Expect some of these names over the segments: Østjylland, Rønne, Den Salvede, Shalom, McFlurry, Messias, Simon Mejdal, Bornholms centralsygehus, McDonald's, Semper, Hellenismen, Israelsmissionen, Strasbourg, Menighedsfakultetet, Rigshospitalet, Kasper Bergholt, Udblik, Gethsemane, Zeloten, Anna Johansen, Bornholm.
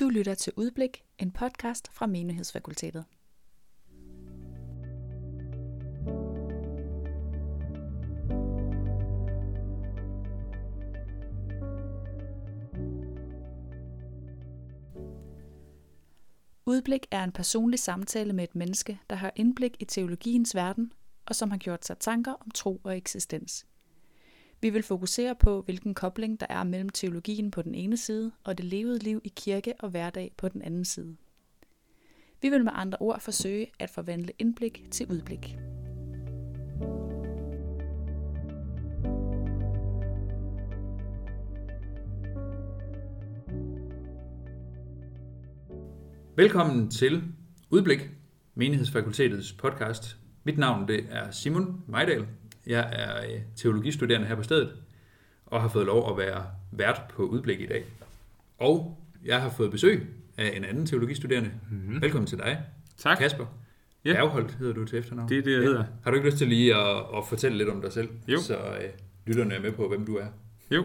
Du lytter til Udblik, en podcast fra Menighedsfakultetet. Udblik er en personlig samtale med et menneske, der har indblik i teologiens verden, og som har gjort sig tanker om tro og eksistens. Vi vil fokusere på, hvilken kobling der er mellem teologien på den ene side og det levede liv i kirke og hverdag på den anden side. Vi vil med andre ord forsøge at forvandle indblik til udblik. Velkommen til Udblik, Menighedsfakultetets podcast. Mit navn det er Simon Mejdal. Jeg er teologistuderende her på stedet, og har fået lov at være vært på Udblik i dag. Og jeg har fået besøg af en anden teologistuderende. Mm-hmm. Velkommen til dig. Tak. Kasper. Ja. Bergholt hedder du til efternavn. Det er det, jeg hedder. Har du ikke lyst til lige at fortælle lidt om dig selv? Jo. Så lytterne er med på, hvem du er. Jo.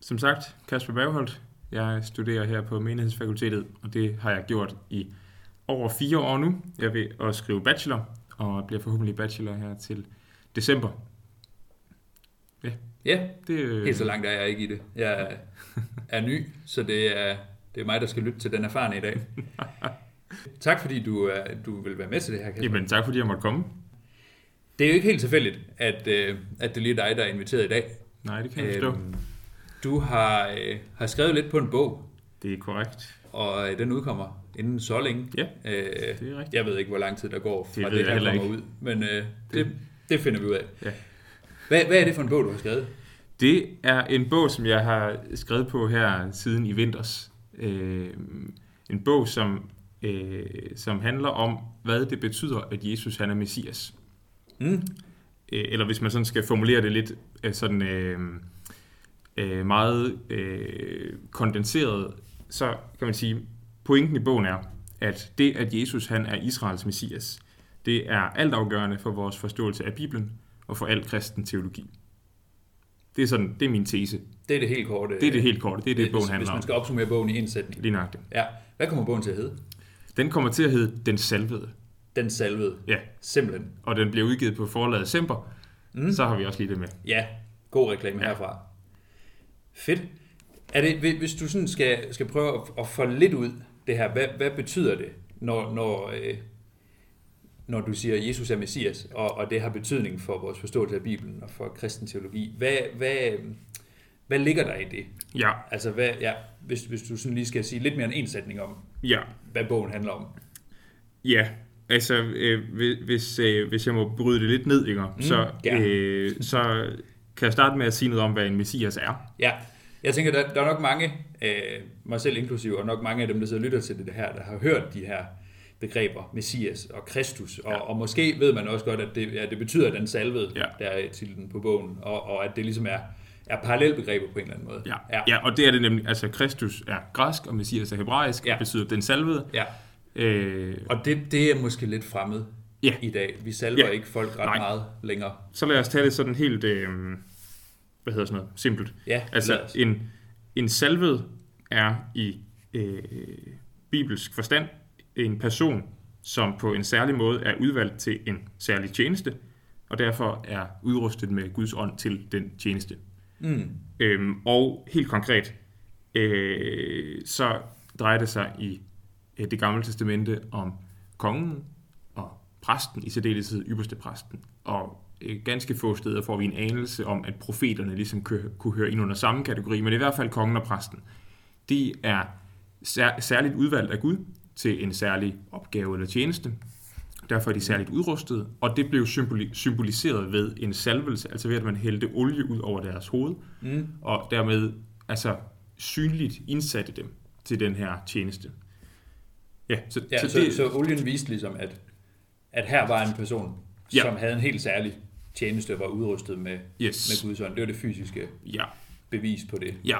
Som sagt, Kasper Bergholt. Jeg studerer her på Menighedsfakultetet, og det har jeg gjort i over 4 år nu. Jeg er ved at skrive bachelor, og bliver forhåbentlig bachelor her til december. Ja, det helt så langt er jeg ikke i det. Jeg er ny, så det er mig, der skal lytte til den erfarne i dag. Tak fordi du vil være med til det her, Kasper. Jamen tak fordi jeg måtte komme. Det er jo ikke helt tilfældigt, at det lige er dig, der er inviteret i dag. Nej, det kan jeg forstå. Du har skrevet lidt på en bog. Det er korrekt. Og den udkommer inden så længe. Ja, det er rigtigt. Jeg ved ikke, hvor lang tid der går fra det her kommer ud, men det finder vi ud af. Ja. Hvad er det for en bog, du har skrevet? Det er en bog, som jeg har skrevet på her siden i vinters. En bog, som handler om, hvad det betyder, at Jesus han er Messias. Mm. Eller hvis man sådan skal formulere det lidt sådan meget kondenseret, så kan man sige, pointen i bogen er, at det, at Jesus han er Israels Messias, det er altafgørende for vores forståelse af Bibelen, og for al kristen teologi. Det er min tese. Det er det helt korte. Det er det, bogen handler om. Hvis man skal opsummere bogen i en sætning. Lige nøjagtigt. Ja. Hvad kommer bogen til at hedde? Den kommer til at hedde Den Salvede. Den Salvede. Ja. Simpelthen. Og den bliver udgivet på forlaget Semper. Mm. Så har vi også lige det med. Ja. God reklame herfra. Fedt. Er det, hvis du sådan skal prøve at få lidt ud det her, hvad betyder det, når du siger, at Jesus er Messias, og det har betydning for vores forståelse af Bibelen og for kristen teologi, hvad ligger der i det? Ja. Altså, hvis du sådan lige skal sige lidt mere end en sætning om, hvad bogen handler om. Ja, altså, hvis jeg må bryde det lidt ned, ikke? Så kan jeg starte med at sige noget om, hvad en Messias er. Ja, jeg tænker, der er nok mange, mig selv inklusive, og nok mange af dem, der sidder og lytter til det her, der har hørt de her begreber, Messias og Kristus, og måske ved man også godt, at det betyder den salvede, der er titlen på bogen, og at det ligesom er parallelbegreber på en eller anden måde. Ja, og det er det nemlig, altså Kristus er græsk, og Messias er hebraisk, og betyder den salvede. Ja. Og det er måske lidt fremmed i dag. Vi salver ikke folk ret meget længere. Så lad os tage det sådan helt, simpelt. Ja, altså en salvede er i bibelsk forstand en person, som på en særlig måde er udvalgt til en særlig tjeneste, og derfor er udrustet med Guds ånd til den tjeneste. Mm. Og helt konkret, så drejer det sig i det gamle testamente om kongen og præsten, i særdeleshed ypperstepræsten. Og ganske få steder får vi en anelse om, at profeterne ligesom kunne høre ind under samme kategori, men i hvert fald kongen og præsten. De er særligt udvalgt af Gud, til en særlig opgave eller tjeneste. Derfor er de særligt udrustede, og det blev symboliseret ved en salvelse, altså ved at man hældte olie ud over deres hoved, og dermed altså synligt indsatte dem til den her tjeneste. Ja, så olien viste ligesom, at her var en person, som havde en helt særlig tjeneste, og var udrustet med Guds ånd. Det var det fysiske bevis på det. Ja.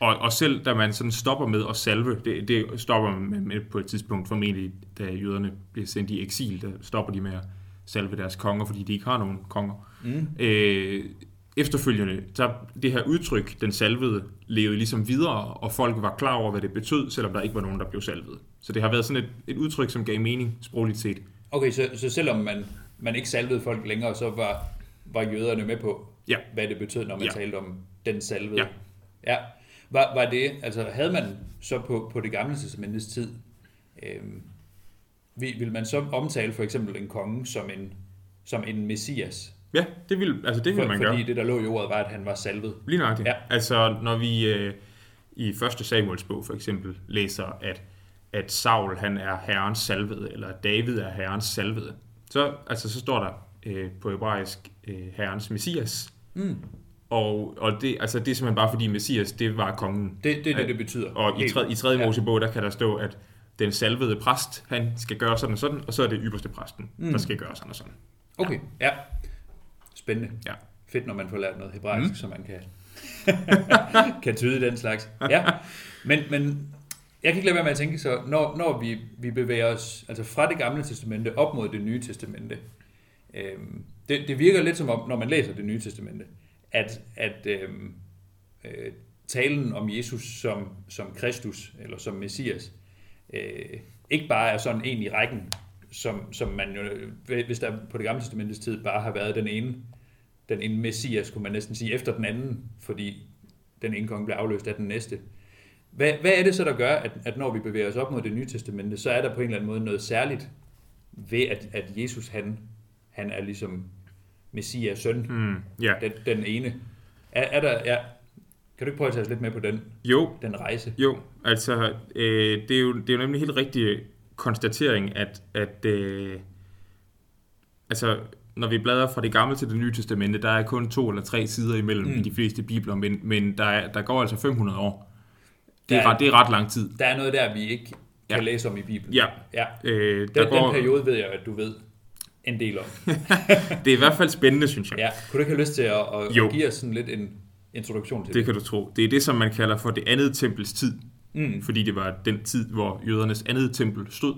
Og selv da man sådan stopper med at salve, det stopper man med på et tidspunkt formentlig, da jøderne bliver sendt i eksil, der stopper de med at salve deres konger, fordi de ikke har nogen konger. efterfølgende, der det her udtryk, den salvede, levede ligesom videre, og folk var klar over, hvad det betød, selvom der ikke var nogen, der blev salvet. Så det har været sådan et udtryk, som gav mening sprogligt set. Okay, så selvom man ikke salvede folk længere, så var jøderne med på, ja, hvad det betød, når man, ja, talte om den salvede. Ja. Ja. Var det, altså havde man så på det gamle testamentes tid, ville man så omtale for eksempel en konge som en messias? Ja, det ville, altså det ville man gøre. Fordi det, der lå i ordet, var, at han var salvet. Lige nøjagtigt. Ja. Altså, når vi i 1. Samuels bog for eksempel læser, at Saul, han er herrens salvede, eller David er herrens salvede, så står der på hebraisk herrens messias. Mm. Og det, altså det er simpelthen bare fordi messias, det var kongen. Det betyder. Og i 3. Mosebog, der kan der stå, at den salvede præst, han skal gøre sådan og sådan, og så er det ypperste præsten, der skal gøre sådan og sådan. Ja. Okay, ja. Spændende. Ja. Fedt, når man får lært noget hebraisk, så man kan tyde den slags. Ja. Men jeg kan ikke lade være med at tænke, så når vi bevæger os altså fra det gamle testamente op mod det nye testamente, det virker lidt som om, når man læser det nye testamente, at talen om Jesus som Kristus eller som Messias ikke bare er sådan en i rækken, som man jo, hvis der på det gamle testamentets tid bare har været den ene Messias, kunne man næsten sige, efter den anden, fordi den ene konge blev afløst af den næste. Hvad er det så, der gør, at når vi bevæger os op mod det nye testamente, så er der på en eller anden måde noget særligt ved, at Jesus han er ligesom Messias søn, yeah, den ene. Er der, ja. Kan du ikke prøve at tage os lidt med på den? Jo. Den rejse? Jo, altså det er jo nemlig helt rigtig konstatering, at altså når vi bladrer fra det gamle til det nye testamente, der er kun 2 eller 3 sider imellem i de fleste bibler, men der går altså 500 år. Det er ret lang tid. Der er noget der, vi ikke kan læse om i Bibelen. Ja. Ja. Den periode ved jeg, at du ved en del om. Det er i hvert fald spændende, synes jeg. Ja. Kunne du ikke have lyst til at give os sådan lidt en introduktion til det? Det kan du tro. Det er det, som man kalder for det andet tempels tid. Mm. Fordi det var den tid, hvor jødernes andet tempel stod.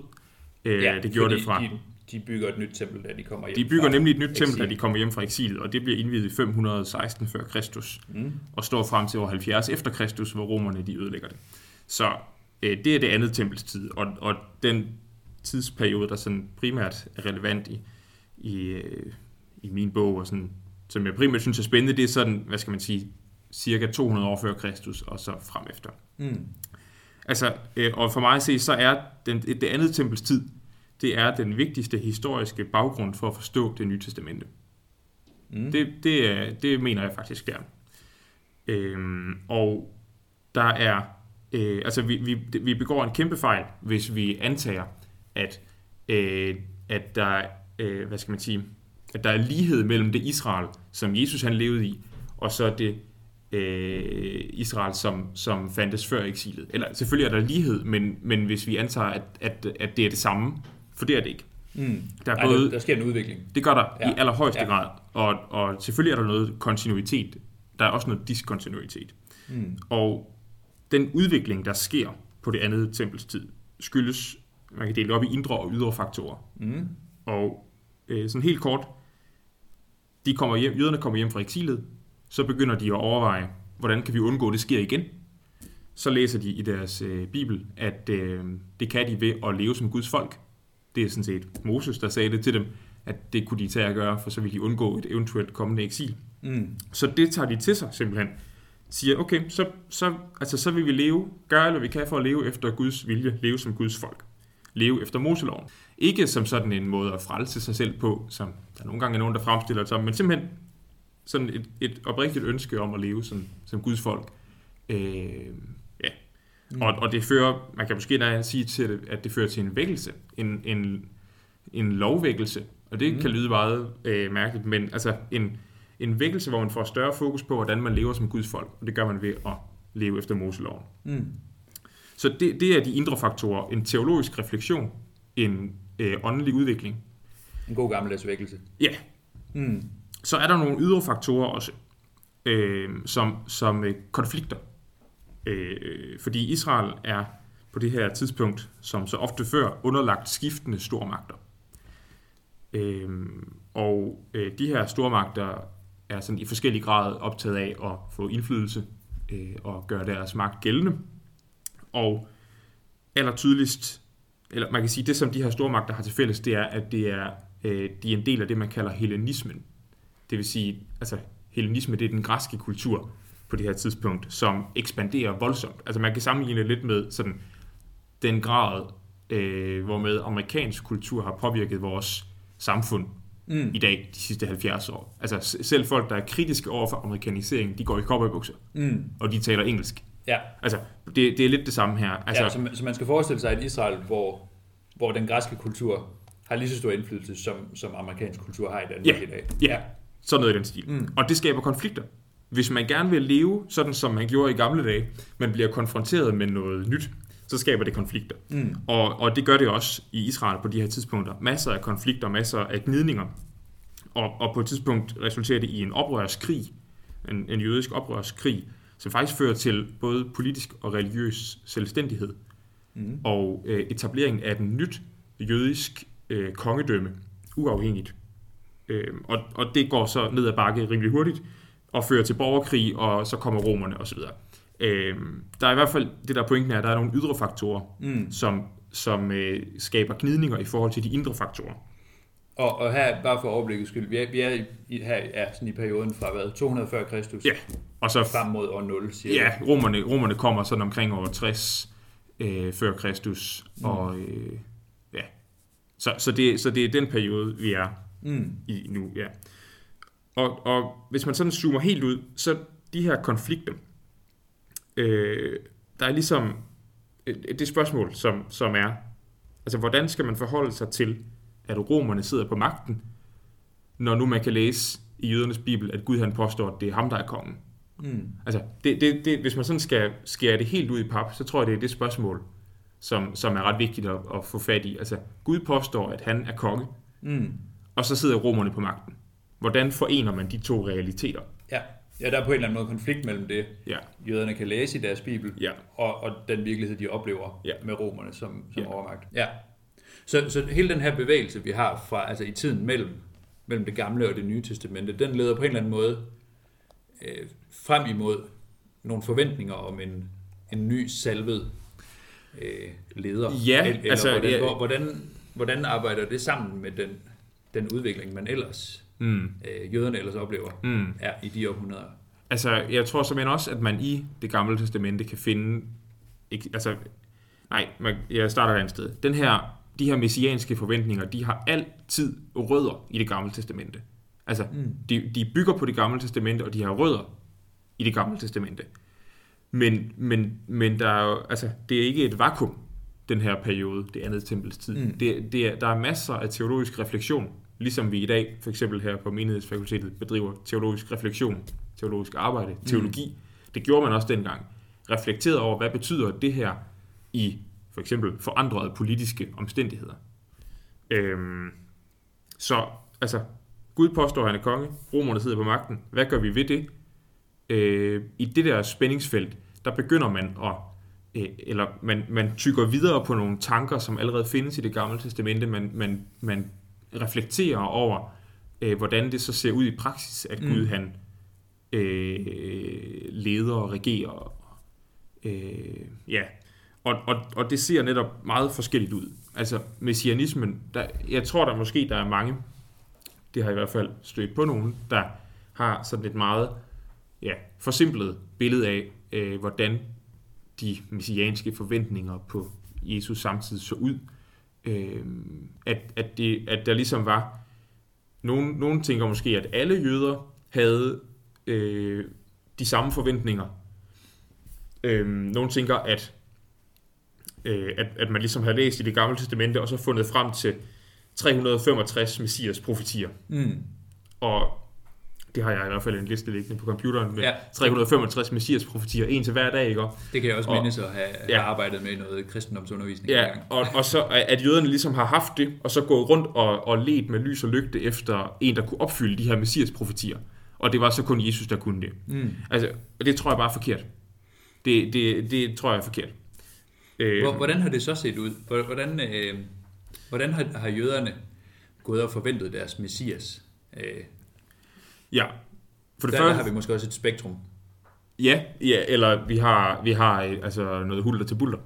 Det gjorde det fra. De bygger et nyt tempel, da de kommer hjem. De bygger nemlig et nyt tempel, da de kommer hjem fra eksilet, og det bliver indviet i 516 før Kristus, og står frem til år 70 efter Kristus, hvor romerne de ødelægger det. Så det er det andet tempels tid, og den tidsperiode, der sådan primært er relevant i min bog, og sådan, som jeg primært synes er spændende, det er sådan, hvad skal man sige, cirka 200 år før Kristus, og så fremefter. Mm. Altså, og for mig at se, så er det andet tempels tid, det er den vigtigste historiske baggrund for at forstå det nye testamente. Mm. Det mener jeg faktisk der. Og der er, altså vi begår en kæmpe fejl, hvis vi antager, at der, hvad skal man sige, at der er lighed mellem det Israel, som Jesus han levede i, og så det Israel, som fandtes før eksilet. Eller selvfølgelig er der lighed, men hvis vi antager, at det er det samme. For det er det ikke. Mm. Der sker en udvikling. Det gør der i allerhøjeste grad. Og selvfølgelig er der noget kontinuitet. Der er også noget diskontinuitet. Mm. Og den udvikling, der sker på det andet tempels tid, skyldes, man kan dele op i indre og ydre faktorer. Mm. Og sådan helt kort, jøderne kommer hjem fra eksilet, så begynder de at overveje, hvordan kan vi undgå, at det sker igen. Så læser de i deres bibel, at det kan de ved at leve som Guds folk. Det er sådan set Moses, der sagde det til dem, at det kunne de tage at gøre, for så ville de undgå et eventuelt kommende eksil. Mm. Så det tager de til sig simpelthen. Siger, okay, så vil vi gøre, eller vi kan for at leve efter Guds vilje, leve som Guds folk. Leve efter Moseloven. Ikke som sådan en måde at frelse sig selv på, som der nogle gange er nogen, der fremstiller det som, men simpelthen sådan et oprigtigt ønske om at leve som Guds folk. Mm. Og det fører, man kan måske sige til det, at det fører til en vækkelse, en lovvækkelse, og det kan lyde meget mærkeligt, men altså en vækkelse, hvor man får større fokus på, hvordan man lever som Guds folk, og det gør man ved at leve efter Moseloven. Mm. Så det er de indre faktorer, en teologisk refleksion, en åndelig udvikling. En god gammeldags vækkelse. Ja. Yeah. Mm. Så er der nogle ydre faktorer også, som konflikter. Fordi Israel er på det her tidspunkt, som så ofte før, underlagt skiftende stormagter. Og de her stormagter er sådan i forskellig grad optaget af at få indflydelse og gøre deres magt gældende. Og allertydeligst, eller man kan sige, det som de her stormagter har til fælles, det er, at de er en del af det, man kalder hellenismen. Det vil sige, altså hellenisme, det er den græske kultur på det her tidspunkt, som ekspanderer voldsomt. Altså man kan sammenligne lidt med sådan den grad, hvormed amerikansk kultur har påvirket vores samfund i dag, de sidste 70 år. Altså selv folk, der er kritiske over for amerikanisering, de går i cowboybukser, og de taler engelsk. Ja. Altså det er lidt det samme her. Altså, ja, så man skal forestille sig et Israel, hvor den græske kultur har lige så stor indflydelse, som amerikansk kultur har i Danmark i dag. Ja, sådan noget i den stil. Og det skaber konflikter. Hvis man gerne vil leve sådan, som man gjorde i gamle dage, man bliver konfronteret med noget nyt, så skaber det konflikter. Og det gør det også i Israel på de her tidspunkter. Masser af konflikter, masser af gnidninger. Og på et tidspunkt resulterer det i en oprørskrig, en jødisk oprørskrig, som faktisk fører til både politisk og religiøs selvstændighed. Og etableringen af den nyt jødisk kongedømme, uafhængigt. Og det går så ned ad bakke rimelig hurtigt, og fører til borgerkrig, og så kommer romerne osv. Der er i hvert fald, det der pointen er, at der er nogle ydre faktorer, som skaber gnidninger i forhold til de indre faktorer. Og her, bare for overblikket skyld, vi er sådan i perioden fra 240 Kristus og så frem mod år 0, siger det. Romerne kommer sådan omkring år 60 før Kristus, og så det er den periode, vi er i nu, ja. Og hvis man sådan zoomer helt ud, så de her konflikter, der er ligesom det spørgsmål, som er, altså hvordan skal man forholde sig til, at romerne sidder på magten, når nu man kan læse i jødernes bibel, at Gud han påstår, at det er ham, der er kongen. Altså, det, hvis man sådan skal skære det helt ud i pap, så tror jeg, det er det spørgsmål, som er ret vigtigt at få fat i. Altså, Gud påstår, at han er konge, og så sidder romerne på magten. Hvordan forener man de to realiteter? Ja, der er på en eller anden måde konflikt mellem det, jøderne kan læse i deres bibel, og den virkelighed, de oplever med romerne som overmagt. Ja. Så hele den her bevægelse, vi har fra, altså i tiden mellem det gamle og det nye testamente, den leder på en eller anden måde frem imod nogle forventninger om en ny salvet leder. Ja, eller altså, hvordan arbejder det sammen med den udvikling, man ellers jøderne ellers oplever i de århundreder? Altså, jeg tror simpelthen også, at man i det gamle testamente kan finde... jeg starter et andet sted. De her messianske forventninger, de har altid rødder i det gamle testamente. Altså, de bygger på det gamle testamente, og de har rødder i det gamle testamente. Men der er jo, altså, det er ikke et vakuum, den her periode, det andet tempels tid. Der er masser af teologisk refleksion, ligesom vi i dag, for eksempel her på Menighedsfakultetet, bedriver teologisk refleksion, teologisk arbejde, teologi. Det gjorde man også dengang. Reflekteret over, hvad betyder det her i for eksempel forandrede politiske omstændigheder. Så altså, Gud påstår, han er konge, romerne sidder på magten, hvad gør vi ved det? I det der spændingsfelt, der begynder man at, eller man tygger videre på nogle tanker, som allerede findes i det gamle testamente, man reflekterer over, hvordan det så ser ud i praksis, at Gud han leder og regerer. Og det ser netop meget forskelligt ud. Altså messianismen, jeg tror der måske der er mange, det har jeg i hvert fald stødt på nogen, der har sådan et meget forsimplet billede af, hvordan de messianske forventninger på Jesus samtidig så ud. At der ligesom var nogen tænker måske, at alle jøder havde de samme forventninger. Nogen tænker, at man ligesom havde læst i det gamle testamente og så fundet frem til 365 messias profetier. Og det har jeg i hvert fald en liste liggende på computeren med 365 messias profetier, en til hver dag, ikke? Det kan jeg også mindes at have arbejdet med noget kristendomsundervisning engang. og så at jøderne ligesom har haft det og så gået rundt og ledt med lys og lygte efter en, der kunne opfylde de her messias profetier, og det var så kun Jesus, der kunne det. Altså, det tror jeg bare er forkert. Det tror jeg er forkert. Hvordan har det så set ud? Hvordan har jøderne gået og forventet deres messias? Ja, For det første har vi måske også et spektrum. Ja, eller vi har altså noget hulter til bulter,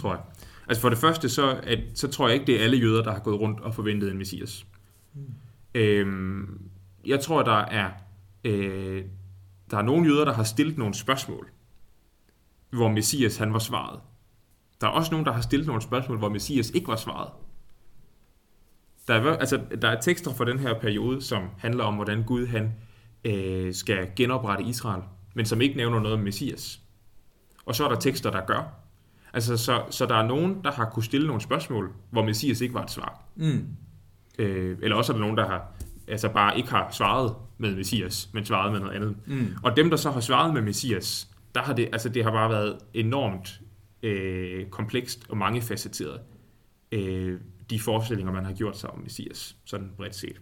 tror jeg. Altså for det første, så tror jeg ikke, det er alle jøder, der har gået rundt og forventet en messias. Jeg tror, der er nogle jøder, der har stillet nogle spørgsmål, hvor messias han var svaret. Der er også nogen, der har stillet nogle spørgsmål, hvor messias ikke var svaret. Der er tekster fra den her periode, som handler om, hvordan Gud han skal genoprette Israel, men som ikke nævner noget om messias. Og så er der tekster, der gør. Altså, så der er nogen, der har kunne stille nogle spørgsmål, hvor messias ikke var et svar. Eller også er der nogen, der har, altså bare ikke har svaret med messias, men svaret med noget andet. Og dem, der så har svaret med messias, der har det, altså det har bare været enormt komplekst og mangefacetteret, de forestillinger, man har gjort sig om messias, sådan bredt set.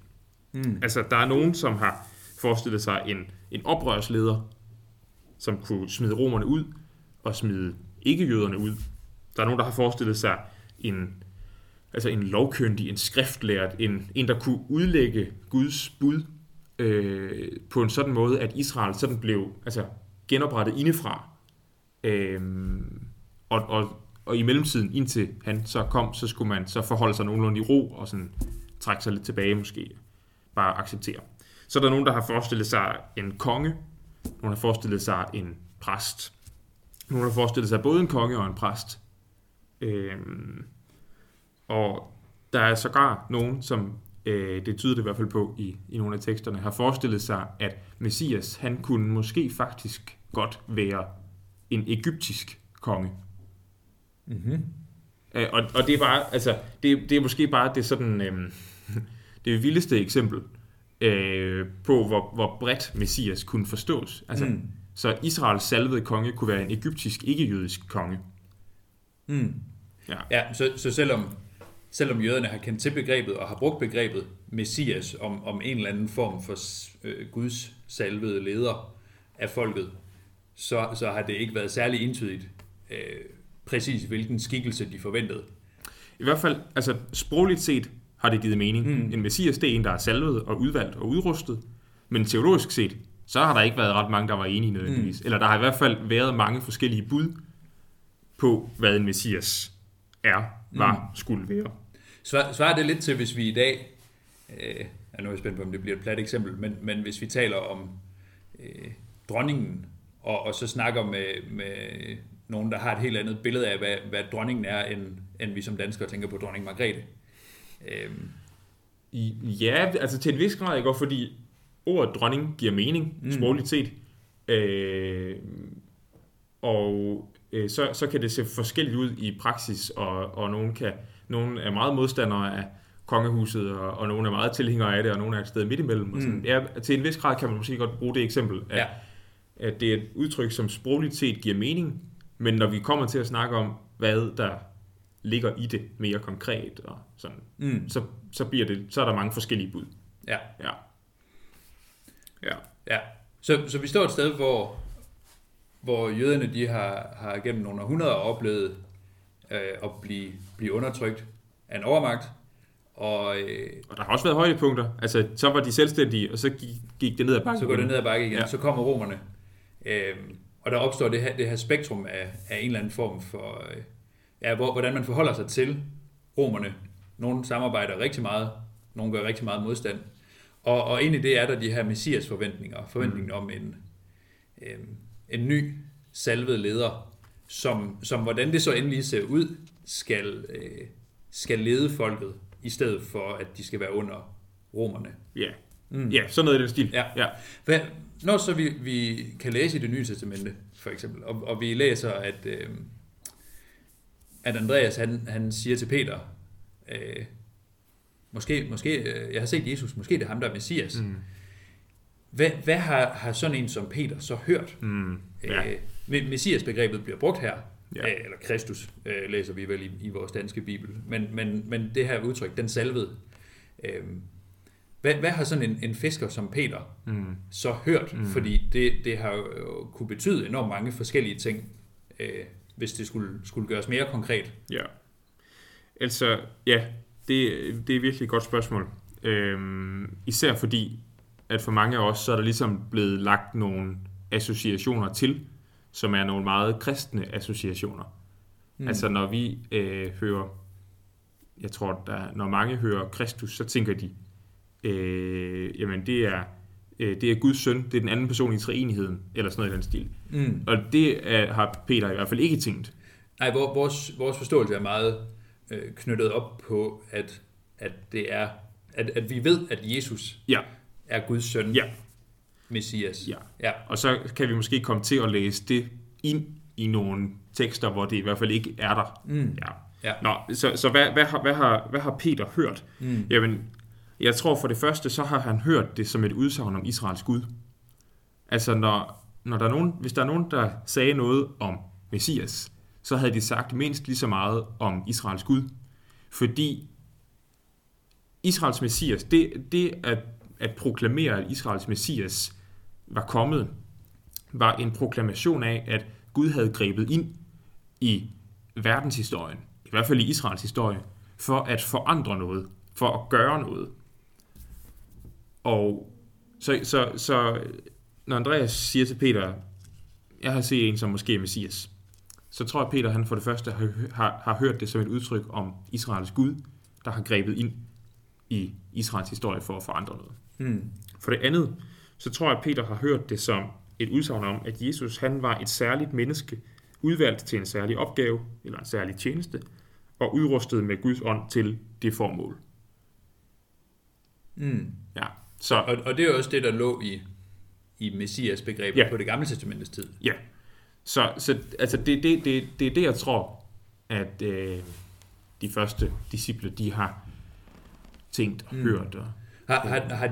Altså, der er nogen, som har forestillet sig en oprørsleder, som kunne smide romerne ud og smide ikke-jøderne ud. Der er nogen, der har forestillet sig en lovkyndig, en skriftlært, en der kunne udlægge Guds bud på en sådan måde, at Israel sådan blev genoprettet indefra. Og i mellemtiden, indtil han så kom, så skulle man så forholde sig nogenlunde i ro og sådan trække sig lidt tilbage måske. Bare acceptere. Så er der nogen, der har forestillet sig en konge. Nogen har forestillet sig en præst. Nogen har forestillet sig både en konge og en præst. Og der er sågar nogen, som det tyder det i hvert fald på i nogle af teksterne, har forestillet sig, at messias, han kunne måske faktisk godt være en egyptisk konge. Og det er bare, det er måske bare det sådan det vildeste eksempel på hvor bredt messias kunne forstås. Så Israels salvede konge kunne være en egyptisk, ikke-jødisk konge. Ja, så selvom jøderne har kendt til begrebet og har brugt begrebet messias om en eller anden form for Guds salvede leder af folket, så har det ikke været særlig entydigt præcis hvilken skikkelse de forventede. I hvert fald, sprogligt set har det givet mening. En messias, det er en, der er salvet og udvalgt og udrustet, men teologisk set, så har der ikke været ret mange, der var enige nødvendigvis. Eller der har i hvert fald været mange forskellige bud på, hvad en messias er, var, skulle være. Svarer det lidt til, hvis vi i dag, nu er jeg spændt på, om det bliver et plat eksempel, men hvis vi taler om dronningen, og så snakker med nogen, der har et helt andet billede af, hvad dronningen er, end vi som danskere tænker på dronning Margrethe. Ja, til en vis grad, ikke? Fordi ordet dronning giver mening, sprogligt set. Så kan det se forskelligt ud i praksis, og nogen er meget modstandere af kongehuset, og nogen er meget tilhængere af det, og nogen er et sted midt imellem. Og sådan. Ja, til en vis grad kan man måske godt bruge det eksempel, at det er et udtryk, som sprogligt set giver mening, men når vi kommer til at snakke om, hvad der ligger i det mere konkret, og sådan, så er der mange forskellige bud. Ja. Så vi står et sted, hvor jøderne de har gennem nogle århundreder oplevet at blive undertrykt af en overmagt. Og der har også været højdepunkter. Så var de selvstændige, og så gik det ned ad bakken. Så går det ned ad bakken igen, så kommer romerne. Og der opstår det her spektrum af en eller anden form for, hvordan man forholder sig til romerne. Nogle samarbejder rigtig meget, nogle gør rigtig meget modstand. Og egentlig det er der de her messias forventningen om en ny salvet leder, som hvordan det så endelig ser ud, skal lede folket, i stedet for at de skal være under romerne. Ja, sådan noget i den stil. Ja. Når så vi kan læse i Det Nye Testamente, for eksempel, og vi læser, at Andreas han siger til Peter, måske, jeg har set Jesus, måske det er ham, der er messias. Hvad har sådan en som Peter så hørt? Messias-begrebet bliver brugt her, eller Kristus, læser vi vel i vores danske bibel, men det her udtryk, den salvede. Hvad har sådan en fisker som Peter så hørt? Fordi det har jo kunne betyde enormt mange forskellige ting, hvis det skulle gøres mere konkret. Ja, det er virkelig et godt spørgsmål. Især fordi at for mange af os, så er der ligesom blevet lagt nogle associationer til, som er nogle meget kristne associationer. Mm. Altså når vi hører, jeg tror, når mange hører Kristus, så tænker de, jamen det er Guds søn, det er den anden person i treenigheden, eller sådan noget i den stil. Mm. Og det har Peter i hvert fald ikke tænkt. Nej, vores forståelse er meget knyttet op på, at det er, at vi ved, at Jesus er Guds søn, Messias. Ja. Ja. Og så kan vi måske komme til at læse det ind i nogle tekster, hvor det i hvert fald ikke er der. Mm. Ja. Ja. Nå, så hvad har Peter hørt? Mm. Jamen, jeg tror for det første, så har han hørt det som et udsagn om Israels Gud. Altså, når der er nogen, hvis der er nogen, der sagde noget om Messias, så havde de sagt mindst lige så meget om Israels Gud. Fordi Israels Messias, det at proklamere, at Israels Messias var kommet, var en proklamation af, at Gud havde grebet ind i verdenshistorien, i hvert fald i Israels historie, for at forandre noget, for at gøre noget. Og så når Andreas siger til Peter, jeg har set en, som måske er Messias, så tror jeg, Peter han for det første har hørt det som et udtryk om Israels Gud, der har grebet ind i Israels historie for at forandre noget. Hmm. For det andet, så tror jeg, Peter har hørt det som et udsagn om, at Jesus han var et særligt menneske, udvalgt til en særlig opgave, eller en særlig tjeneste, og udrustet med Guds ånd til det formål. Mm. Ja, så. Og det er også det, der lå i Messias-begrebet på det gamle testamentets tid. Ja, så altså det er det, jeg tror, at de første disciple, de har tænkt og hørt. Og har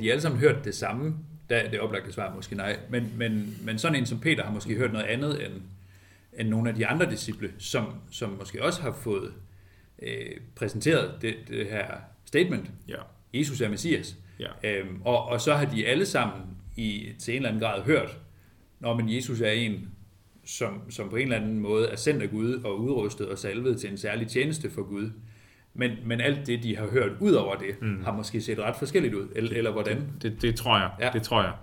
de alle sammen hørt det samme? Det oplagte svar måske nej, men sådan en som Peter har måske hørt noget andet end nogle af de andre disciple, som måske også har fået præsenteret det her statement. Ja. Jesus er Messias. Ja. Og så har de alle sammen til en eller anden grad hørt, men Jesus er en, som på en eller anden måde er sendt af Gud og udrustet og salvet til en særlig tjeneste for Gud. Men alt det, de har hørt ud over det, har måske set ret forskelligt ud, eller hvordan? Det tror jeg. Ja. Det tror jeg.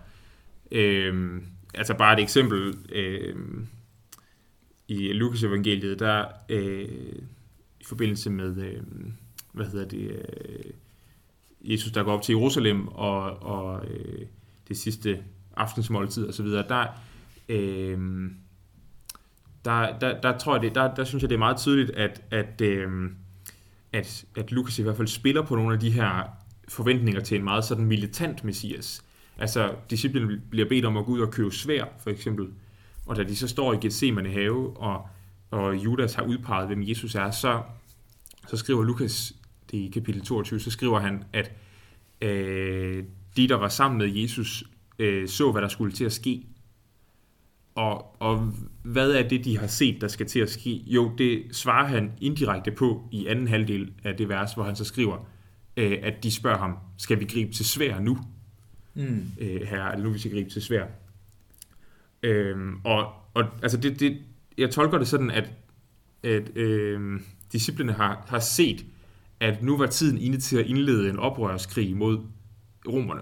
Altså bare et eksempel. I Lukas evangeliet, der i forbindelse med, Jesus, der går op til Jerusalem, og det sidste aftensmåltid og så videre, der tror jeg det, der synes jeg, det er meget tydeligt, at Lukas i hvert fald spiller på nogle af de her forventninger til en meget sådan militant messias. Altså, disciplinen bliver bedt om at gå ud og købe sværd, for eksempel. Og da de så står i Gethsemane have, og Judas har udpeget, hvem Jesus er, så skriver Lukas, det i kapitel 22, så skriver han, at de, der var sammen med Jesus, så, hvad der skulle til at ske. Og hvad er det, de har set, der skal til at ske? Jo, det svarer han indirekte på i anden halvdel af det vers, hvor han så skriver, at de spørger ham, skal vi gribe til sværd nu? Mm. Herre, er det nu, vi skal gribe til sværd? Og altså det, jeg tolker det sådan, at disciplene har set, at nu var tiden inde til at indlede en oprørskrig mod romerne.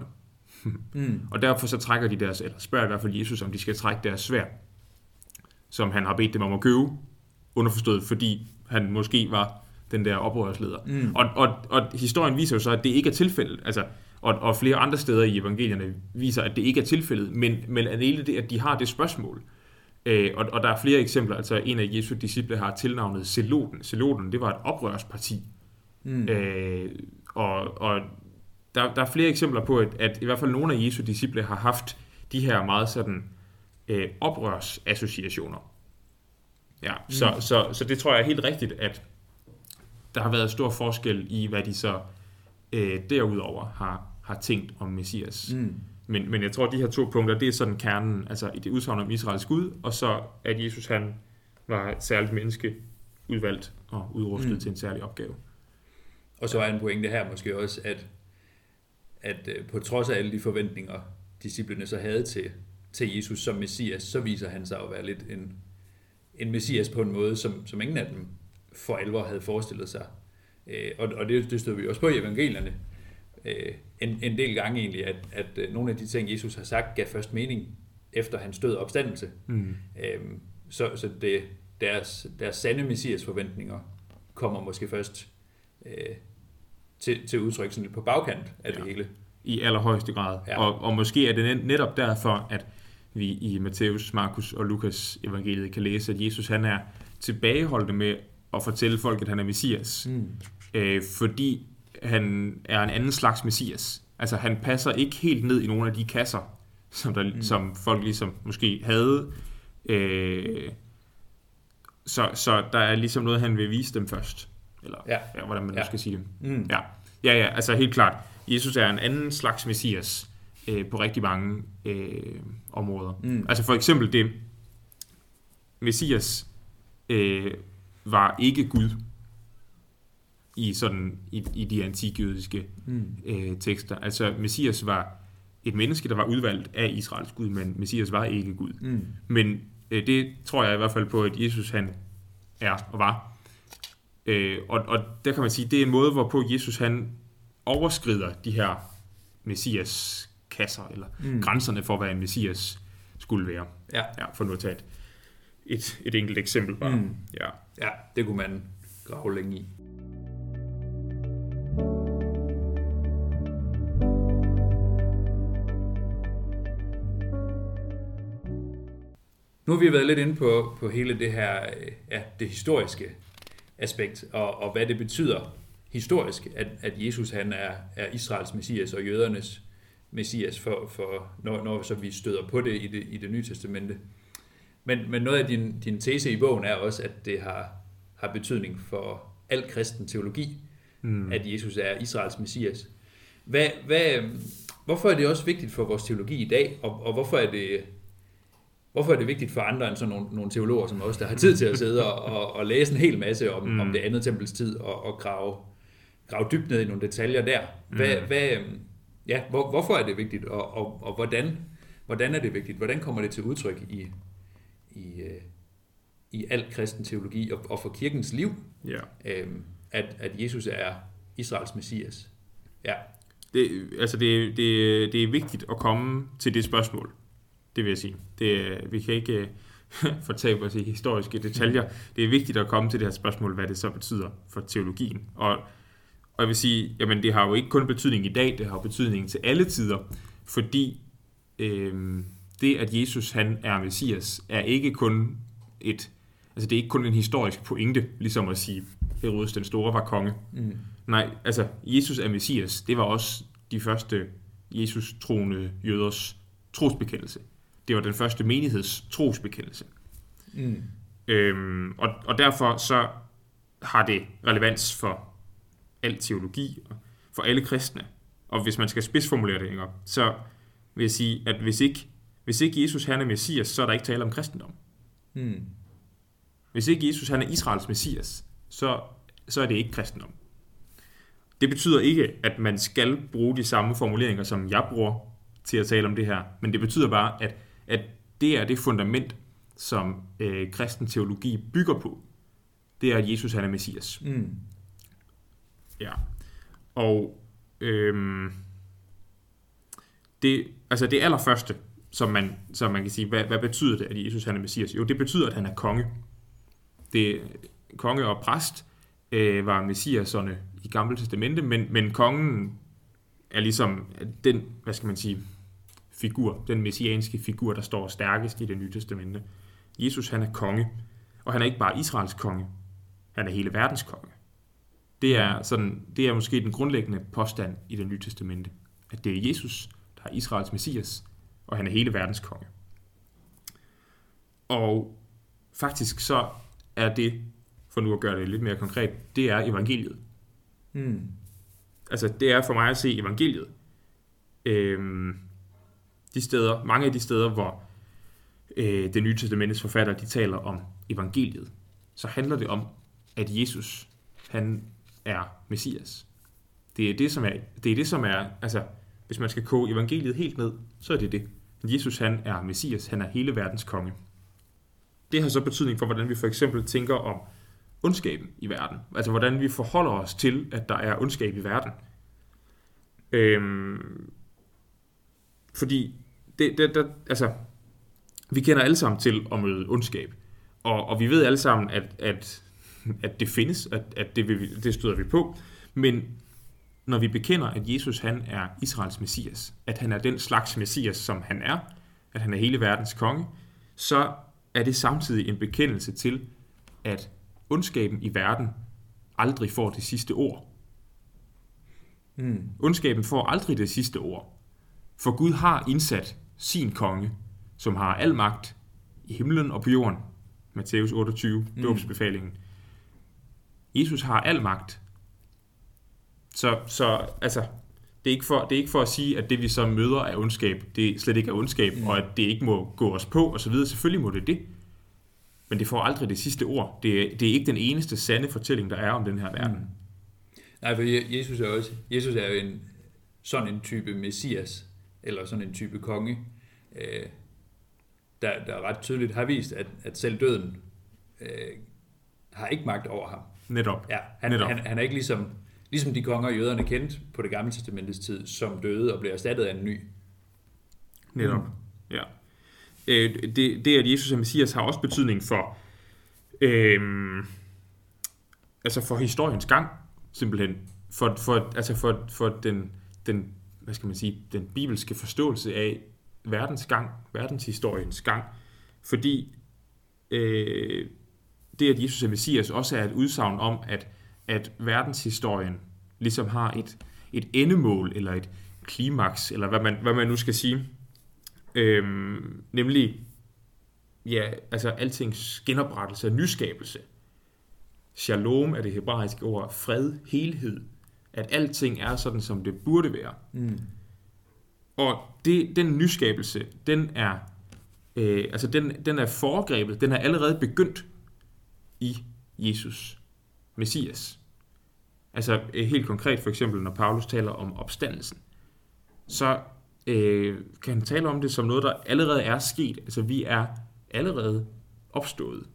Mm. Og derfor så trækker de deres, eller spørger i hvert fald Jesus, om de skal trække deres sværd, som han har bedt dem om at købe, underforstået, fordi han måske var den der oprørsleder. Mm. Og historien viser jo så, at det ikke er tilfældet, altså, og flere andre steder i evangelierne viser, at det ikke er tilfældet, men alene det, at de har det spørgsmål. Og der er flere eksempler, altså en af Jesu disciple har tilnavnet Zeloten. Zeloten, det var et oprørsparti. Mm. Der er flere eksempler på, at i hvert fald nogle af Jesu disciple har haft de her meget sådan oprørsassociationer. Ja, så det tror jeg er helt rigtigt, at der har været stor forskel i, hvad de så derudover har tænkt om Messias. Mm. Men jeg tror, at de her to punkter, det er sådan kernen, altså det udsagn om Israels Gud, og så at Jesus han var et særligt menneske, udvalgt og udrustet til en særlig opgave. Og så er en pointe her måske også, at på trods af alle de forventninger, disciplene så havde til Jesus som Messias, så viser han sig at være lidt en Messias på en måde, som ingen af dem for alvor havde forestillet sig. Og det stod vi også på i evangelierne, en del gange egentlig, at nogle af de ting, Jesus har sagt, gav først mening efter hans død og opstandelse. Mm. Så det, deres sande messias forventninger kommer måske først til udtryk sådan lidt på bagkant af det hele. I allerhøjeste grad. Ja. Og måske er det netop derfor, at vi i Matteus, Markus og Lukas evangeliet kan læse, at Jesus han er tilbageholdt med at fortælle folk, at han er messias. Mm. Fordi han er en anden slags messias. Altså han passer ikke helt ned i nogle af de kasser, som folk ligesom måske havde. Så der er ligesom noget, han vil vise dem først. Eller hvordan man nu skal sige det. Mm. Ja, altså helt klart. Jesus er en anden slags messias på rigtig mange områder. Mm. Altså for eksempel det, messias var ikke Gud i de antikjødiske tekster. Altså messias var et menneske, der var udvalgt af Israels Gud, men messias var ikke Gud. Mm. Men det tror jeg i hvert fald på, at Jesus han er og var. Og der kan man sige, det er en måde, hvorpå Jesus han overskrider de her messias-kasser, eller grænserne for, hvad en messias skulle være. Ja. Ja, for nu at tage et enkelt eksempel bare. Mm. Ja, det kunne man grave længe i. Nu har vi været lidt inde på hele det her, det historiske aspekt, og hvad det betyder historisk, at Jesus han er Israels messias og jødernes messias, for når så vi støder på det i det Nye Testamente. Men noget af din tese i bogen er også, at det har betydning for al kristen teologi, at Jesus er Israels messias. Hvorfor er det også vigtigt for vores teologi i dag, og hvorfor er det vigtigt for andre end sådan nogle teologer som os, der har tid til at sidde og læse en hel masse om det andet tempels tid og grave dybt ned i nogle detaljer der? Hvorfor er det vigtigt, og hvordan er det vigtigt? Hvordan kommer det til udtryk i al kristen teologi og for kirkens liv, at Jesus er Israels messias? Ja. Det er vigtigt at komme til det spørgsmål. Det vil jeg sige. Vi kan ikke fortabe os i historiske detaljer. Det er vigtigt at komme til det her spørgsmål, hvad det så betyder for teologien. Og jeg vil sige, jamen det har jo ikke kun betydning i dag, det har betydning til alle tider, fordi det, at Jesus han er messias, er ikke kun det er ikke kun en historisk pointe, ligesom at sige, Herodes den Store var konge. Mm. Nej, altså Jesus er messias, det var også de første Jesus-troende jøders trosbekendelse. Det var den første menigheds trosbekendelse. Mm. Og derfor så har det relevans for al teologi og for alle kristne. Og hvis man skal spidsformulere det, så vil jeg sige, at hvis ikke Jesus han er messias, så er der ikke tale om kristendom. Mm. Hvis ikke Jesus han er Israels messias, så er det ikke kristendom. Det betyder ikke, at man skal bruge de samme formuleringer, som jeg bruger, til at tale om det her. Men det betyder bare, at det er det fundament, som kristen teologi bygger på. Det er, at Jesus han er messias. Mm. Ja. Og det allerførste, som man kan sige, hvad betyder det, at Jesus han er messias? Jo, det betyder, at han er konge. Konge og præst var messiaserne i Gamle Testamente, men kongen er ligesom den, hvad skal man sige, figur, den messianske figur, der står stærkest i Det Nye Testamente. Jesus, han er konge, og han er ikke bare Israels konge, han er hele verdens konge. Det er måske den grundlæggende påstand i Det Nye Testamente, at det er Jesus, der er Israels messias, og han er hele verdens konge. Og faktisk så er det, for nu at gøre det lidt mere konkret, det er evangeliet. Mm. Altså, det er for mig at se evangeliet. Mange af de steder, hvor Det Nye Testamentes forfattere, de taler om evangeliet, så handler det om, at Jesus, han er messias. Det er det, som er, altså, hvis man skal koge evangeliet helt ned, så er det det. Jesus, han er messias, han er hele verdens konge. Det har så betydning for, hvordan vi for eksempel tænker om ondskaben i verden. Altså, hvordan vi forholder os til, at der er ondskab i verden. Fordi det, altså, vi kender alle sammen til at møde ondskab. Og vi ved alle sammen, at det findes, at det støder vi på. Men når vi bekender, at Jesus han er Israels messias, at han er den slags messias, som han er, at han er hele verdens konge, så er det samtidig en bekendelse til, at ondskaben i verden aldrig får det sidste ord. Ondskaben får aldrig det sidste ord. For Gud har indsat sin konge, som har al magt i himlen og på jorden. Matteus 28, dåbsbefalingen. Jesus har al magt. Så altså, det er ikke for at sige, at det vi så møder er ondskab. Det slet ikke er ondskab, og at det ikke må gå os på, og så videre. Selvfølgelig må det. Men det får aldrig det sidste ord. Det er ikke den eneste sande fortælling, der er om den her verden. Nej, for Jesus er jo sådan en type messias, eller sådan en type konge, der ret tydeligt har vist, at selv døden har ikke magt over ham. Netop. Ja, han er ikke ligesom de konger, jøderne kendte på det gamle testamentets tid, som døde og blev erstattet af en ny. Netop, ja. Det, at Jesus er messias, har også betydning for, altså for historiens gang, simpelthen. For den, hvad skal man sige, den bibelske forståelse af verdenshistoriens gang, fordi det, at Jesus er messias, også er et udsagn om, at verdenshistorien ligesom har et endemål, eller et klimaks, eller hvad man nu skal sige. Nemlig, ja, altså altings genoprettelse og nyskabelse. Shalom er det hebraiske ord, fred, helhed. At alting er sådan, som det burde være. Og den nyskabelse, den er, altså den er foregrebet, den er allerede begyndt i Jesus, Messias. Altså helt konkret, for eksempel, når Paulus taler om opstandelsen, så kan han tale om det som noget, der allerede er sket. Altså vi er allerede opstået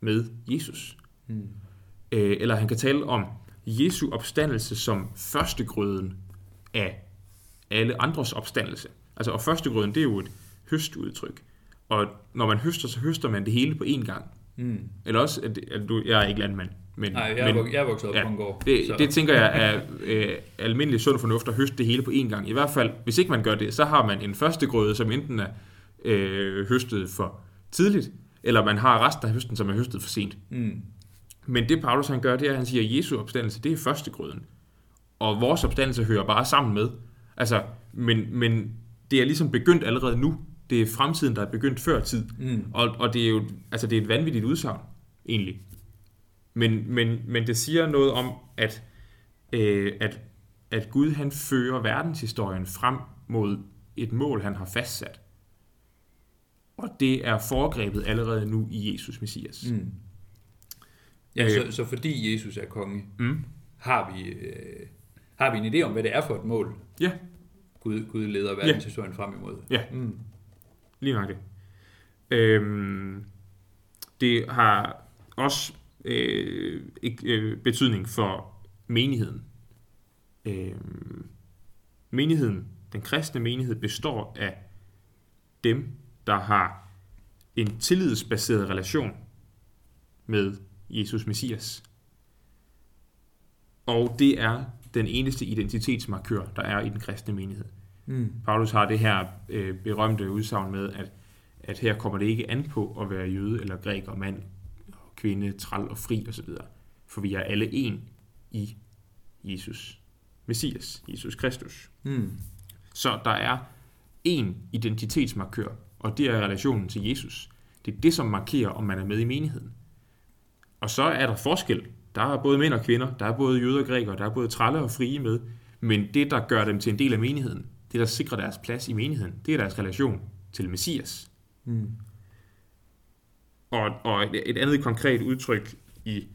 med Jesus. Eller han kan tale om Jesu opstandelse som førstegrøden af alle andres opstandelse. Altså, og førstegrøden, det er jo et høstudtryk. Og når man høster, så høster man det hele på én gang. Eller også, jeg er ikke landmand. Jeg er vokset op på en gård. Det tænker jeg er almindelig sund fornuft at høste det hele på én gang. I hvert fald, hvis ikke man gør det, så har man en førstegrøde, som enten er høstet for tidligt, eller man har resten af høsten, som er høstet for sent. Men det Paulus han gør, det er, at han siger, at Jesu opstandelse, det er førstegrøden. Og vores opstandelse hører bare sammen med. Altså, men det er ligesom begyndt allerede nu. Det er fremtiden, der er begyndt før tid. Og det er jo, altså det er et vanvittigt udsagn, egentlig. Men det siger noget om, at Gud han fører verdenshistorien frem mod et mål, han har fastsat. Og det er foregrebet allerede nu i Jesus Messias. Ja, så fordi Jesus er konge, har vi en idé om, hvad det er for et mål? Ja. Gud leder verdenshistorien frem imod. Ja, lige nok det. Det har også betydning for menigheden. Menigheden, den kristne menighed, består af dem, der har en tillidsbaseret relation med Jesus Messias. Og det er den eneste identitetsmarkør, der er i den kristne menighed. Paulus har det her berømte udsagn med, at her kommer det ikke an på at være jøde eller græker, mand, kvinde, træl og fri osv. For vi er alle en i Jesus Messias, Jesus Kristus. Så der er en identitetsmarkør, og det er relationen til Jesus. Det er det, som markerer, om man er med i menigheden. Og så er der forskel. Der er både mænd og kvinder, der er både jøder og grækere, der er både trælle og frie med. Men det, der gør dem til en del af menigheden, det, der sikrer deres plads i menigheden, det er deres relation til Messias. Og et andet konkret udtryk i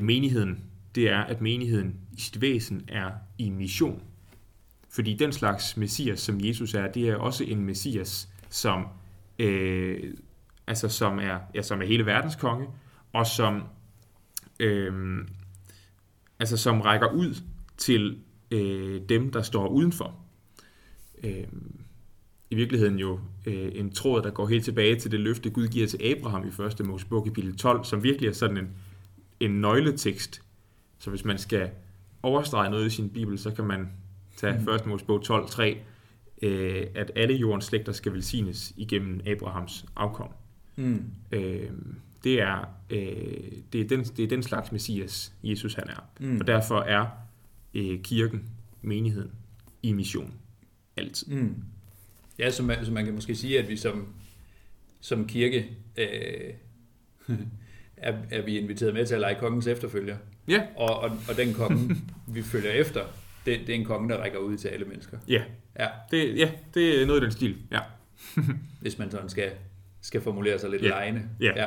menigheden, det er, at menigheden i sit væsen er i mission. Fordi den slags Messias, som Jesus er, det er også en Messias, som, som er hele verdens konge, og som rækker ud til dem, der står udenfor. I virkeligheden jo en tråd, der går helt tilbage til det løfte, Gud giver til Abraham i 1. Mosebog kapitel 12, som virkelig er sådan en nøgletekst. Så hvis man skal overstrege noget i sin bibel, så kan man tage 1. Mosebog 12:3, at alle jordens slægter skal velsignes igennem Abrahams afkom. Mm. Det er den slags Messias, Jesus han er. Mm. Og derfor er kirken, menigheden, i mission. Altid. Mm. Ja, så man kan måske sige, at vi som kirke er vi inviteret med til at lege kongens efterfølger. Ja. Og den konge, vi følger efter, det er en konge, der rækker ud til alle mennesker. Ja, ja. Det er noget i den stil. Ja. Hvis man sådan skal formulere sig lidt legende. Ja. Ja.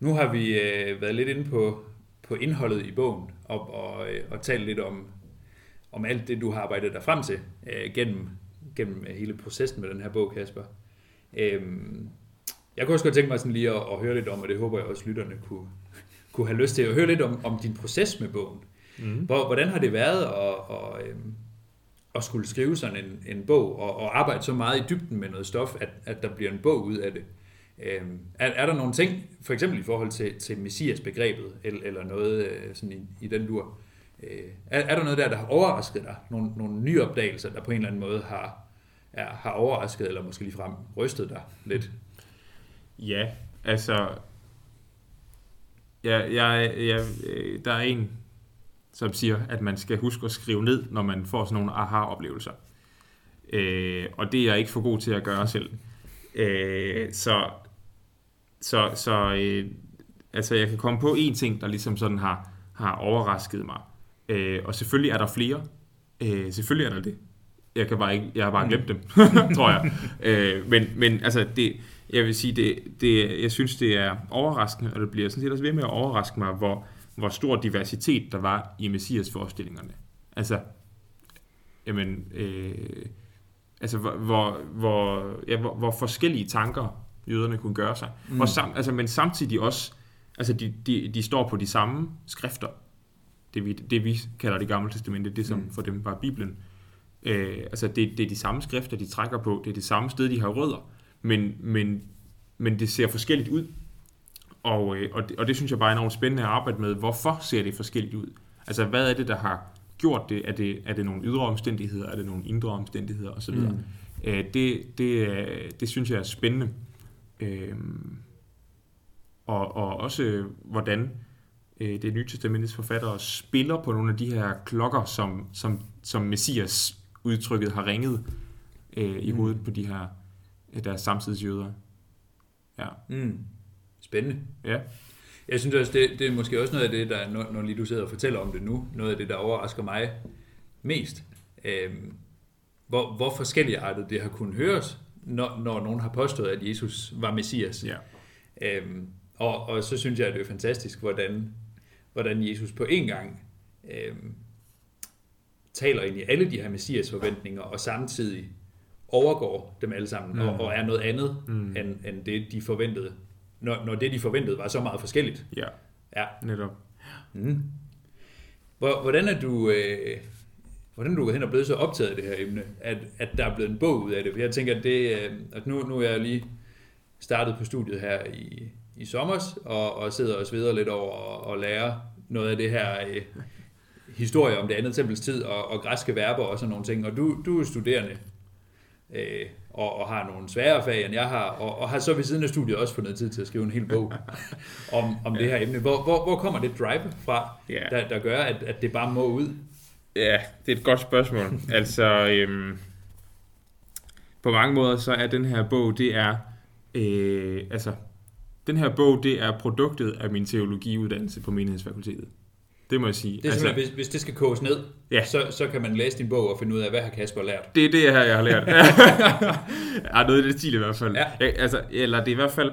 Nu har vi været lidt inde på indholdet i bogen og talt lidt om alt det, du har arbejdet dig frem til gennem hele processen med den her bog, Kasper. Jeg kunne også godt tænke mig sådan lige at høre lidt om, og det håber jeg også lytterne kunne have lyst til, at høre lidt om din proces med bogen. Mm. Hvordan har det været at skulle skrive sådan en bog og arbejde så meget i dybden med noget stof, at der bliver en bog ud af det? Er der nogle ting, for eksempel i forhold til Messias-begrebet, eller noget sådan i den dur, er der noget der har overrasket dig? Nogle nye opdagelser, der på en eller anden måde har overrasket, eller måske ligefrem rystet dig lidt? Ja, altså... Ja, der er en, som siger, at man skal huske at skrive ned, når man får sådan nogle aha-oplevelser. Og det er jeg ikke for god til at gøre selv. Så jeg kan komme på en ting, der ligesom sådan har overrasket mig. Og selvfølgelig er der flere. Selvfølgelig er der det. Jeg har bare glemt dem, tror jeg. Men altså det, jeg vil sige, det, jeg synes det er overraskende, og det bliver sådan set også ved med at overraske mig, hvor stor diversitet der var i Messias-forestillingerne. Altså, jamen, altså hvor forskellige tanker jøderne kunne gøre sig. Mm. Men samtidig også, altså de står på de samme skrifter. Det vi kalder Det Gamle Testamente, det som for dem var Bibelen. Det er de samme skrifter, de trækker på, det er det samme sted, de har rødder, men det ser forskelligt ud, og det synes jeg bare er enormt spændende at arbejde med. Hvorfor ser det forskelligt ud? Altså, hvad er det, der har gjort det? Er det nogle ydre omstændigheder? Er det nogle indre omstændigheder? Og så videre. Det synes jeg er spændende. Og også, hvordan Det Nye Testamentets forfattere spiller på nogle af de her klokker, som Messias udtrykket har ringet i hovedet på de her deres samtidsjøder. Ja. Mm. Spændende. Ja. Jeg synes også, det er måske også noget af det, der, når lige du sidder og fortæller om det nu, noget af det, der overrasker mig mest. Hvor forskelligartet det har kunnet høres, når nogen har påstået, at Jesus var Messias. Ja. Og så synes jeg, at det er fantastisk, hvordan Jesus på en gang taler ind i alle de her Messias forventninger, og samtidig overgår dem alle sammen, og er noget andet, end det, de forventede. Når det, de forventede, var så meget forskelligt. Ja, netop. Mm. Hvordan er du gået hen og blevet så optaget af det her emne, at der er blevet en bog ud af det? For jeg tænker, at nu er jeg lige startet på studiet her i sommers, og sidder og sveder lidt over og lærer noget af det her historie om det andet tempels tid, og græske verber og sådan nogle ting. Og du er studerende, og har nogle sværere fag, end jeg har, og har så ved siden af studiet også fundet tid til at skrive en hel bog om det her emne. Hvor kommer det drive fra, der gør, at det bare må ud? Ja, det er et godt spørgsmål. Altså, på mange måder så er den her bog, det er produktet af min teologiuddannelse på Menighedsfakultetet. Det må jeg sige. Det er simpelthen, altså, hvis det skal koges ned, så kan man læse din bog og finde ud af, hvad har Kasper lært. Det er det her, jeg har lært. Noget i det stil i hvert fald. Ja. Det er i hvert fald,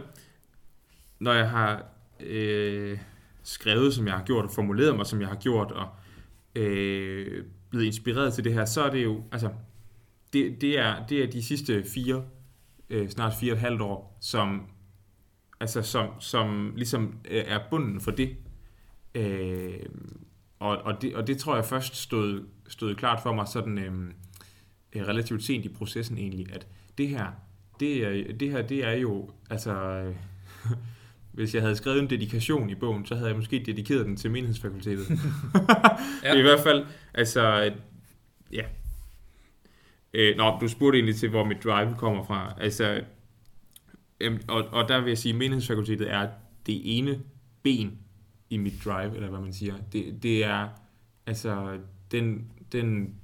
når jeg har skrevet, som jeg har gjort, og formuleret mig, som jeg har gjort, og blevet inspireret til det her, så er det jo, altså, det er de sidste 4 snart 4,5 år, som ligesom er bunden for det. Og det tror jeg først stod klart for mig sådan relativt sent i processen egentlig, at det her er jo, altså hvis jeg havde skrevet en dedikation i bogen, så havde jeg måske dedikeret den til Menighedsfakultetet. Ja. I hvert fald, altså ja. Du spurgte egentlig til, hvor mit drive kommer fra. Altså, og der vil jeg sige, at Menighedsfakultetet er det ene ben i mit drive, eller hvad man siger. Det er altså den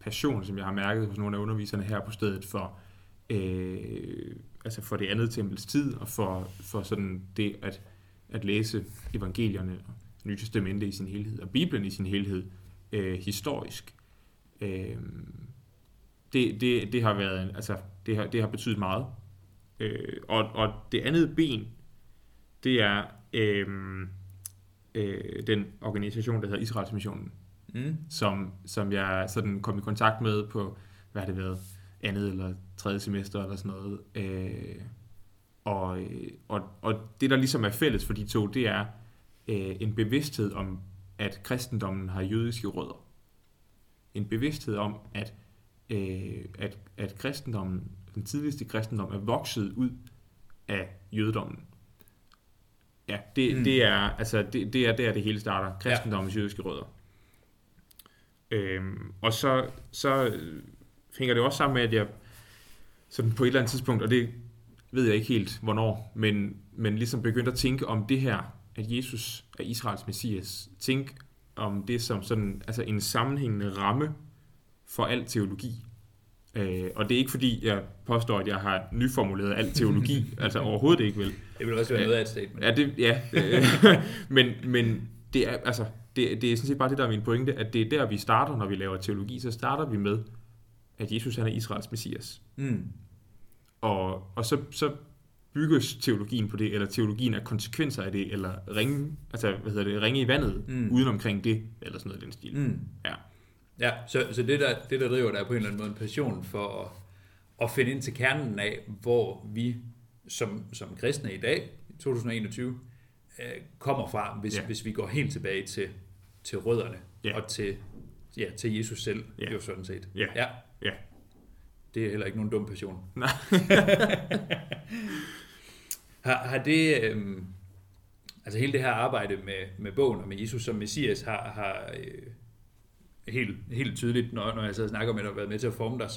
passion, som jeg har mærket hos nogle af underviserne her på stedet for, altså for det andet tempels tid, og for sådan det at læse evangelierne og Nye Testamente i sin helhed, og Bibelen i sin helhed, historisk. Det har været, altså det har betydet meget. Og det andet ben, det er den organisation, der hedder Israelsmissionen, som jeg sådan kom i kontakt med på, hvad har det været, andet eller tredje semester eller sådan noget. Og det, der ligesom er fælles for de to, det er en bevidsthed om, at kristendommen har jødiske rødder. En bevidsthed om, at kristendommen, den tidligste kristendom, er vokset ud af jødedommen. Ja, det er der, det hele starter. Kristendommens jødiske rødder. Og så hænger det også sammen med, at jeg sådan på et eller andet tidspunkt, og det ved jeg ikke helt hvornår, men ligesom begyndte at tænke om det her, at Jesus er Israels Messias. Tænk om det som sådan, altså en sammenhængende ramme for al teologi. Og det er ikke fordi, jeg påstår, at jeg har nyformuleret al teologi, altså overhovedet ikke vel. Det vil også være noget af et statement. Men det er, altså, det er sådan set bare det, der er min pointe, at det er der, vi starter, når vi laver teologi, så starter vi med, at Jesus han er Israels Messias. Mm. Og så bygges teologien på det, eller teologien er konsekvenser af det, eller ringe i vandet, uden omkring det, eller sådan noget i den stil. Mm. Ja. Ja, så det der driver dig på en eller anden måde en passion for at finde ind til kernen af, hvor vi som kristne i dag, 2021, kommer fra, hvis vi går helt tilbage til rødderne, og til Jesus selv, jo sådan set. Ja. Ja. Ja. Det er heller ikke nogen dum passion. Nej. Har det... altså hele det her arbejde med bogen og med Jesus som Messias har helt tydeligt, når jeg sidder og snakker med dig, været med til at forme dig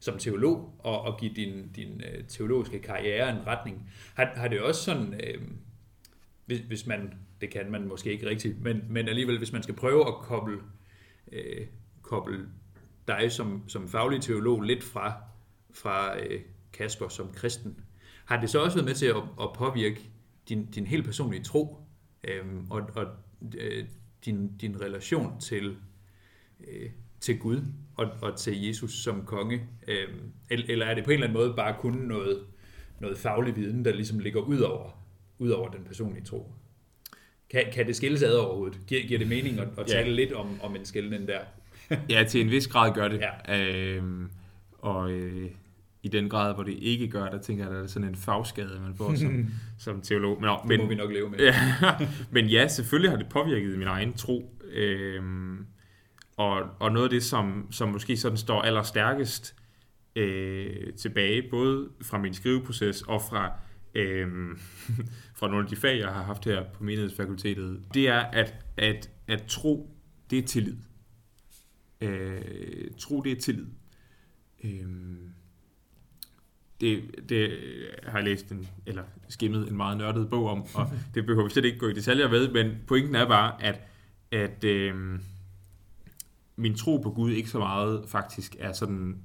som teolog og give din teologiske karriere en retning. Har det også sådan, hvis man, det kan man måske ikke rigtigt, men alligevel, hvis man skal prøve at koble dig som faglig teolog lidt fra Kasper som kristen, har det så også været med til at påvirke din helt personlige tro og din relation til Gud og til Jesus som konge? Eller er det på en eller anden måde bare kun noget faglig viden, der ligesom ligger ud over den personlige tro? Kan det skilles ad overhovedet? Giver det mening at tale lidt om en skillen der? Ja, til en vis grad gør det. Ja. I den grad, hvor det ikke gør, der tænker jeg, at der er sådan en fagskade, man får som teolog. Men, det må vi nok leve med. Men ja, selvfølgelig har det påvirket min egen tro. Og noget af det, som måske sådan står allerstærkest tilbage, både fra min skriveproces og fra nogle af de fag, jeg har haft her på Menighedsfakultetet, det er, at tro, det er tillid. Tro, det er tillid. Det har jeg læst eller skimmet en meget nørdet bog om, og det behøver vi slet ikke gå i detaljer ved, men pointen er bare, at min tro på Gud ikke så meget faktisk er sådan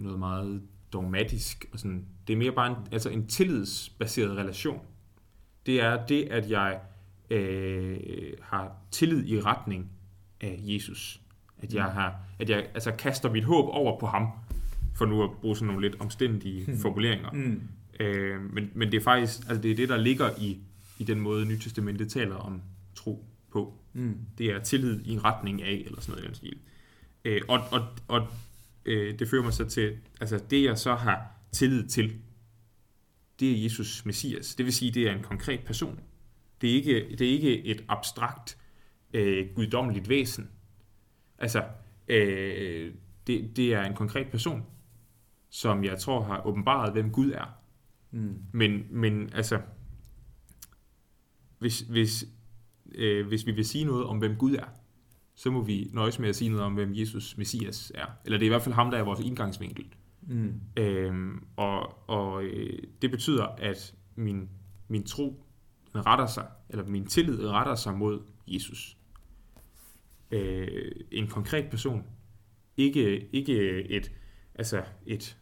noget meget dogmatisk. Og sådan. Det er mere bare en tillidsbaseret relation. Det er det, at jeg har tillid i retning af Jesus. At jeg altså kaster mit håb over på ham, for nu at bruge sådan nogle lidt omstændige formuleringer. Men det er faktisk, altså det er det, der ligger i den måde, Nye Testamentet taler om tro på. Det er tillid i retning af, eller sådan noget i den stil. det fører mig så til, altså det jeg så har tillid til, det er Jesus Messias. Det vil sige, det er en konkret person. Det er ikke et abstrakt guddommeligt væsen. Altså, det er en konkret person, som jeg tror har åbenbaret, hvem Gud er. Mm. Men altså, hvis vi vil sige noget om, hvem Gud er, så må vi nøjes med at sige noget om, hvem Jesus Messias er. Eller det er i hvert fald ham, der er vores indgangsvinkel. Mm. Og det betyder, at min tro retter sig, eller min tillid retter sig mod Jesus. En konkret person. Ikke et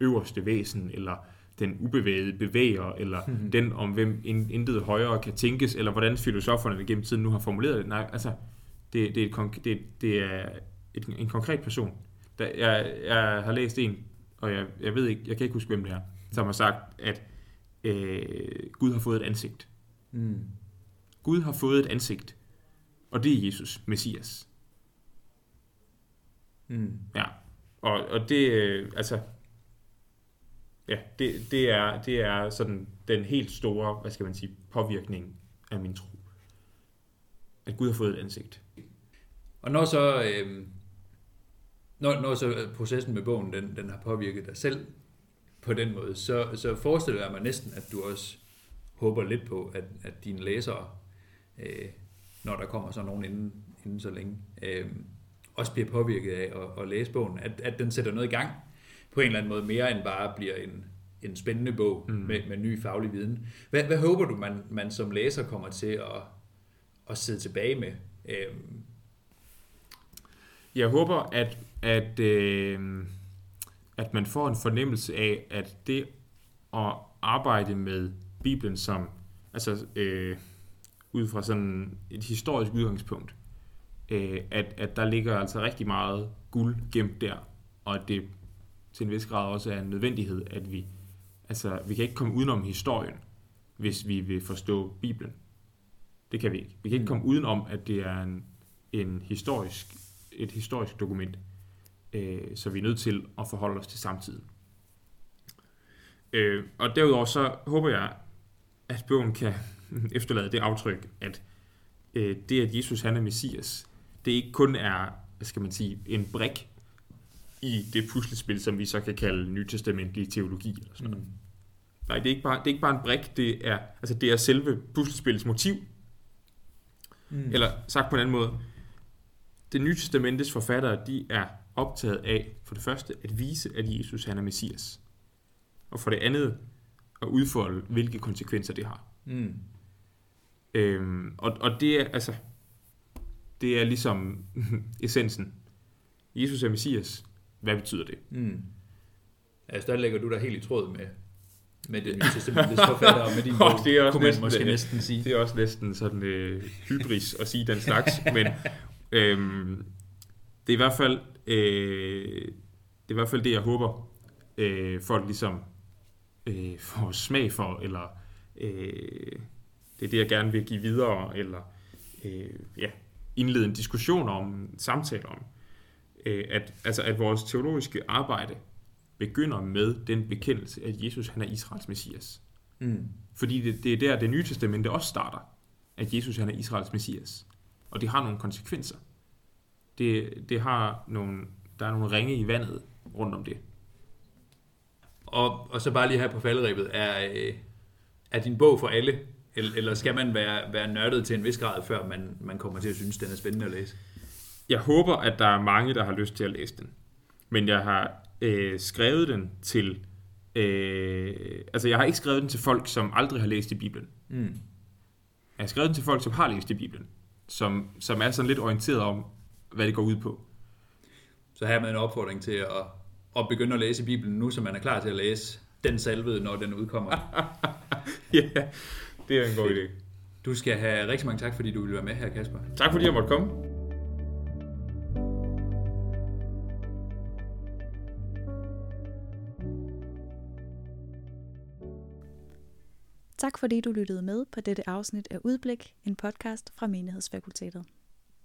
øverste væsen, eller den ubevægede bevæger, eller den om hvem intet højere kan tænkes, eller hvordan filosoferne gennem tiden nu har formuleret det. Nej, altså, det er en konkret person. Jeg har læst en, og jeg ved ikke, jeg kan ikke huske, hvem det er, som har sagt, at Gud har fået et ansigt. Mm. Gud har fået et ansigt, og det er Jesus, Messias. Mm. Ja, og det, altså, ja, det er sådan den helt store, hvad skal man sige, påvirkning af min tro. At Gud har fået et ansigt. Og når så processen med bogen, den har påvirket dig selv på den måde, så forestiller jeg mig næsten, at du også håber lidt på, at dine læsere, når der kommer så nogen inden så længe, også bliver påvirket af at læse bogen, at den sætter noget i gang på en eller anden måde, mere end bare bliver en spændende bog med ny faglig viden. Hvad håber du, man som læser kommer til at sidde tilbage med? Jeg håber, at man får en fornemmelse af, at det at arbejde med Bibelen som, altså ud fra sådan et historisk udgangspunkt, at der ligger altså rigtig meget guld gemt der, og at det til en vis grad også er en nødvendighed, at vi kan ikke komme udenom historien, hvis vi vil forstå Bibelen. Det kan vi ikke. Vi kan ikke komme udenom, at det er et historisk dokument, så vi er nødt til at forholde os til samtiden. Og derudover så håber jeg, at bogen kan efterlade det aftryk, at det, at Jesus han er Messias, det ikke kun er, hvad skal man sige, en brik i det puslespil, som vi så kan kalde nytestamentlig teologi eller sådan noget. Nej, det er ikke bare en brik, det er selve puslespillets motiv. Mm. Eller sagt på en anden måde, det nye testamentes forfattere, de er optaget af, for det første, at vise, at Jesus han er Messias. Og for det andet, at udfolde, hvilke konsekvenser det har. Mm. Og det er ligesom essensen. Jesus er Messias. Hvad betyder det? Mm. Altså, der lægger du dig helt i tråd med det nye testamentets forfatter og med din bog, kunne man måske næsten sige. Det er også næsten sådan hybris at sige den slags, men det er i hvert fald det, jeg håber, folk ligesom får smag for, eller det er det, jeg gerne vil give videre, eller indlede en diskussion om, en samtale om. At vores teologiske arbejde begynder med den bekendelse, at Jesus han er Israels Messias. Mm. Fordi det er der, det nye testamente også starter, at Jesus han er Israels Messias. Og det har nogle konsekvenser. Der er nogle ringe i vandet rundt om det. Og så bare lige her på falderebet, er din bog for alle? Eller skal man være nørdet til en vis grad, før man kommer til at synes, den er spændende at læse? Jeg håber, at der er mange, der har lyst til at læse den. Men jeg har skrevet den til... jeg har ikke skrevet den til folk, som aldrig har læst i Bibelen. Mm. Jeg har skrevet den til folk, som har læst i Bibelen. Som er sådan lidt orienteret om, hvad det går ud på. Så her er man en opfordring til at begynde at læse Bibelen nu, så man er klar til at læse Den Salvede, når den udkommer. Ja, det er en god idé. Du skal have rigtig mange tak, fordi du ville være med her, Kasper. Tak fordi jeg måtte komme. Tak fordi du lyttede med på dette afsnit af Udblik, en podcast fra Menighedsfakultetet.